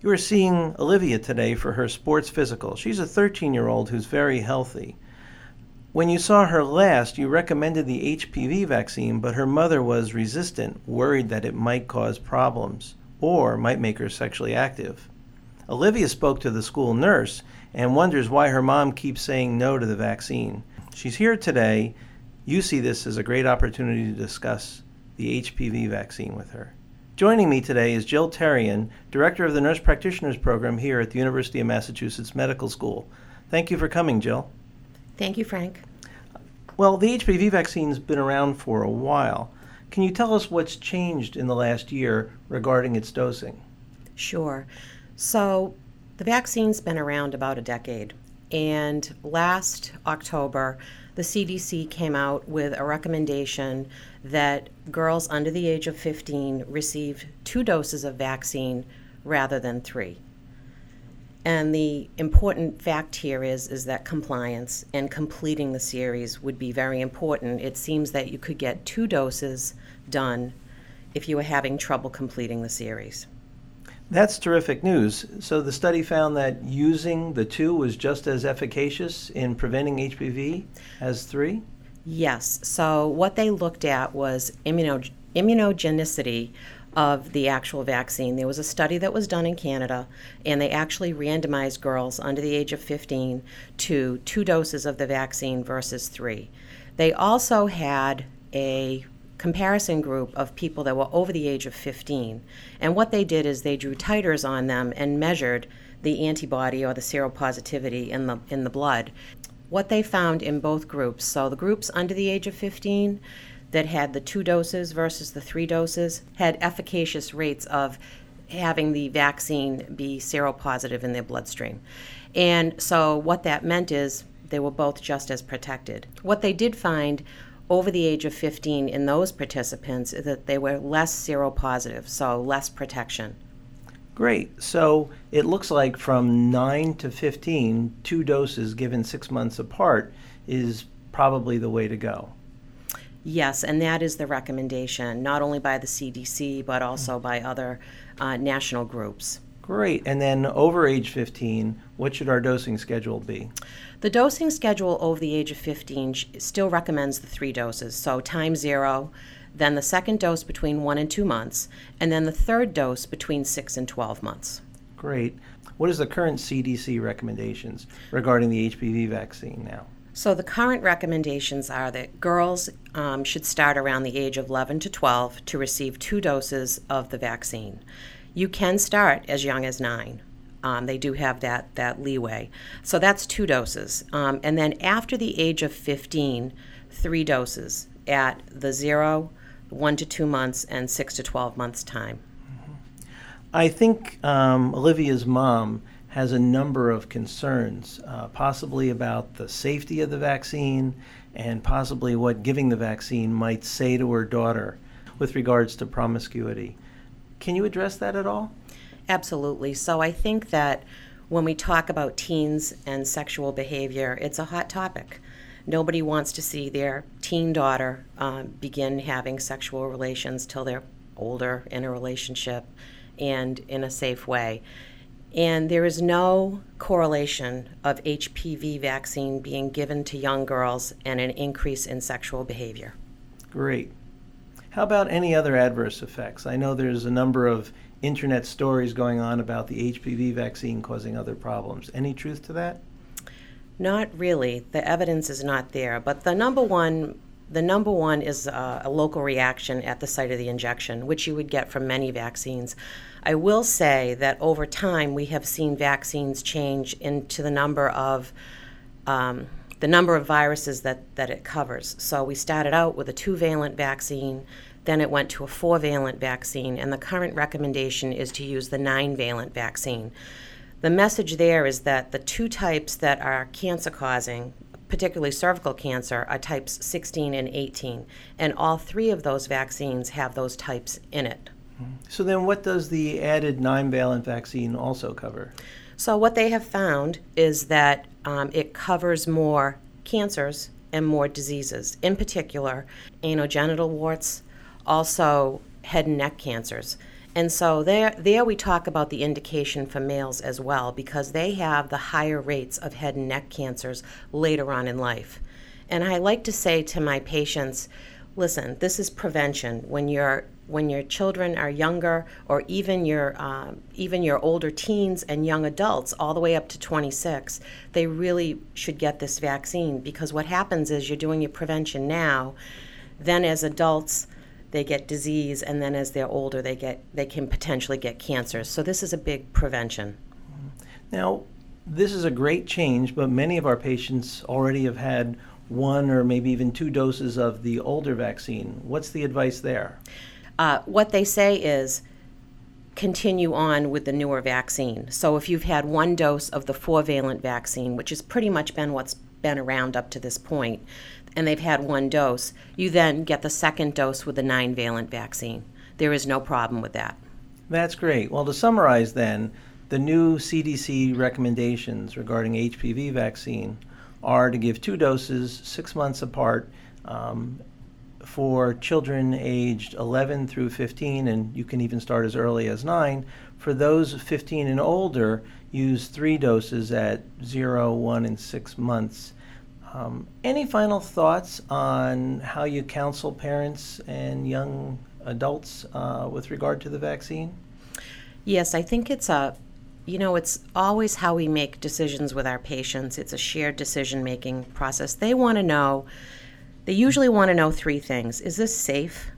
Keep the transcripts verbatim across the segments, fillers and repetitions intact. You are seeing Olivia today for her sports physical. She's a thirteen-year-old who's very healthy. When you saw her last, you recommended the H P V vaccine, but her mother was resistant, worried that it might cause problems or might make her sexually active. Olivia spoke to the school nurse and wonders why her mom keeps saying no to the vaccine. She's here today. You see this as a great opportunity to discuss the H P V vaccine with her. Joining me today is Jill Terrien, Director of the Nurse Practitioners Program here at the University of Massachusetts Medical School. Thank you for coming, Jill. Thank you, Frank. Well, the H P V vaccine's been around for a while. Can you tell us what's changed in the last year regarding its dosing? Sure. So the vaccine's been around about a decade, and last October, the C D C came out with a recommendation that girls under the age of fifteen receive two doses of vaccine rather than three. And the important fact here is, is that compliance and completing the series would be very important. It seems that you could get two doses done if you were having trouble completing the series. That's terrific news. So the study found that using the two was just as efficacious in preventing H P V as three? Yes. So what they looked at was immunog- immunogenicity of the actual vaccine. There was a study that was done in Canada, and they actually randomized girls under the age of fifteen to two doses of the vaccine versus three. They also had a comparison group of people that were over the age of fifteen, and what they did is they drew titers on them and measured the antibody or the seropositivity in the in the blood. What they found in both groups, so the groups under the age of fifteen that had the two doses versus the three doses had efficacious rates of having the vaccine be seropositive in their bloodstream. And so what that meant is they were both just as protected. What they did find over the age of fifteen in those participants is that they were less seropositive, so less protection. Great. So it looks like from nine to fifteen, two doses given six months apart is probably the way to go. Yes, and that is the recommendation, not only by the C D C, but also by other uh, national groups. Great. And then over age fifteen, what should our dosing schedule be? The dosing schedule over the age of fifteen still recommends the three doses, so time zero, then the second dose between one and two months, and then the third dose between six and twelve months. Great. What is the current C D C recommendations regarding the H P V vaccine now? So the current recommendations are that girls um, should start around the age of eleven to twelve to receive two doses of the vaccine. You can start as young as nine. Um, they do have that, that leeway. So that's two doses. Um, and then after the age of fifteen, three doses at the zero, one to two months, and six to twelve months time. Mm-hmm. I think um, Olivia's mom has a number of concerns, uh, possibly about the safety of the vaccine and possibly what giving the vaccine might say to her daughter with regards to promiscuity. Can you address that at all? Absolutely. So I think that when we talk about teens and sexual behavior, it's a hot topic. Nobody wants to see their teen daughter uh, begin having sexual relations till they're older, in a relationship, and in a safe way. And there is no correlation of H P V vaccine being given to young girls and an increase in sexual behavior. Great. How about any other adverse effects? I know there's a number of internet stories going on about the H P V vaccine causing other problems. Any truth to that? Not really. The evidence is not there. But the number one The number one is uh, a local reaction at the site of the injection, which you would get from many vaccines. I will say that over time we have seen vaccines change into the number of um, the number of viruses that, that it covers. So we started out with a two-valent vaccine, Then it went to a four-valent vaccine, and the current recommendation is to use the nine-valent vaccine. The message there is that the two types that are cancer-causing, particularly cervical cancer, are types sixteen and eighteen, and all three of those vaccines have those types in it. So then what does the added nine-valent vaccine also cover? So what they have found is that um, it covers more cancers and more diseases, in particular anogenital warts, also head and neck cancers. And so there, there we talk about the indication for males as well, because they have the higher rates of head and neck cancers later on in life. And I like to say to my patients, listen, this is prevention. When you're when your children are younger, or even your um, even your older teens and young adults, all the way up to twenty-six, they really should get this vaccine, because what happens is you're doing your prevention now. Then as adults, they get disease, and then as they're older, they get they can potentially get cancers. So this is a big prevention. Now, this is a great change, but many of our patients already have had one or maybe even two doses of the older vaccine. What's the advice there? Uh, what they say is continue on with the newer vaccine. So if you've had one dose of the four-valent vaccine, which has pretty much been what's been around up to this point, and they've had one dose, you then get the second dose with the nine-valent vaccine. There is no problem with that. That's great. Well, to summarize then, the new C D C recommendations regarding H P V vaccine are to give two doses six months apart um, for children aged eleven through fifteen, and you can even start as early as nine. For those fifteen and older, use three doses at zero, one, and six months. Um, any final thoughts on how you counsel parents and young adults uh, with regard to the vaccine? Yes, I think it's a, you know, it's always how we make decisions with our patients. It's a shared decision-making process. They want to know, they usually want to know three things. Is this safe?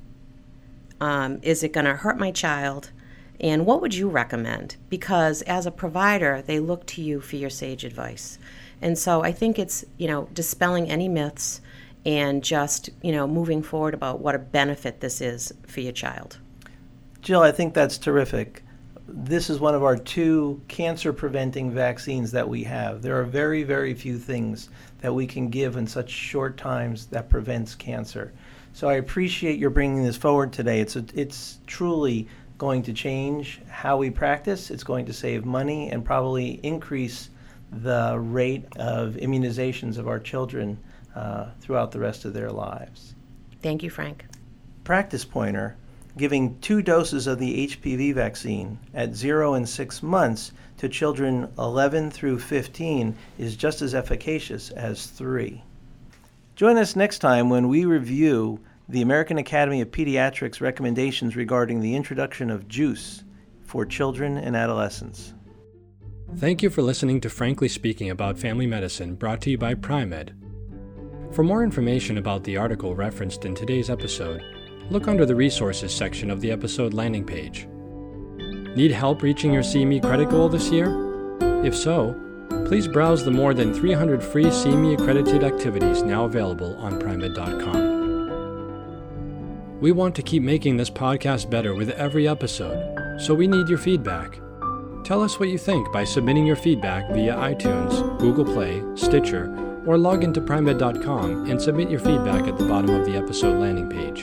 Um, is it going to hurt my child? And what would you recommend? Because as a provider, they look to you for your sage advice. And so I think it's, you know, dispelling any myths and just, you know, moving forward about what a benefit this is for your child. Jill, I think that's terrific. This is one of our two cancer-preventing vaccines that we have. There are very, very few things that we can give in such short times that prevents cancer. So I appreciate your bringing this forward today. It's a, it's truly going to change how we practice. It's going to save money and probably increase the rate of immunizations of our children uh, throughout the rest of their lives. Thank you, Frank. Practice pointer: giving two doses of the H P V vaccine at zero and six months to children eleven through fifteen is just as efficacious as three. Join us next time when we review the American Academy of Pediatrics recommendations regarding the introduction of juice for children and adolescents. Thank you for listening to Frankly Speaking About Family Medicine, brought to you by PrimeMed. For more information about the article referenced in today's episode, look under the resources section of the episode landing page. Need help reaching your C M E credit goal this year? If so, please browse the more than three hundred free C M E accredited activities now available on PrimeMed dot com. We want to keep making this podcast better with every episode, so we need your feedback. Tell us what you think by submitting your feedback via iTunes, Google Play, Stitcher, or log into PrimeMed dot com and submit your feedback at the bottom of the episode landing page.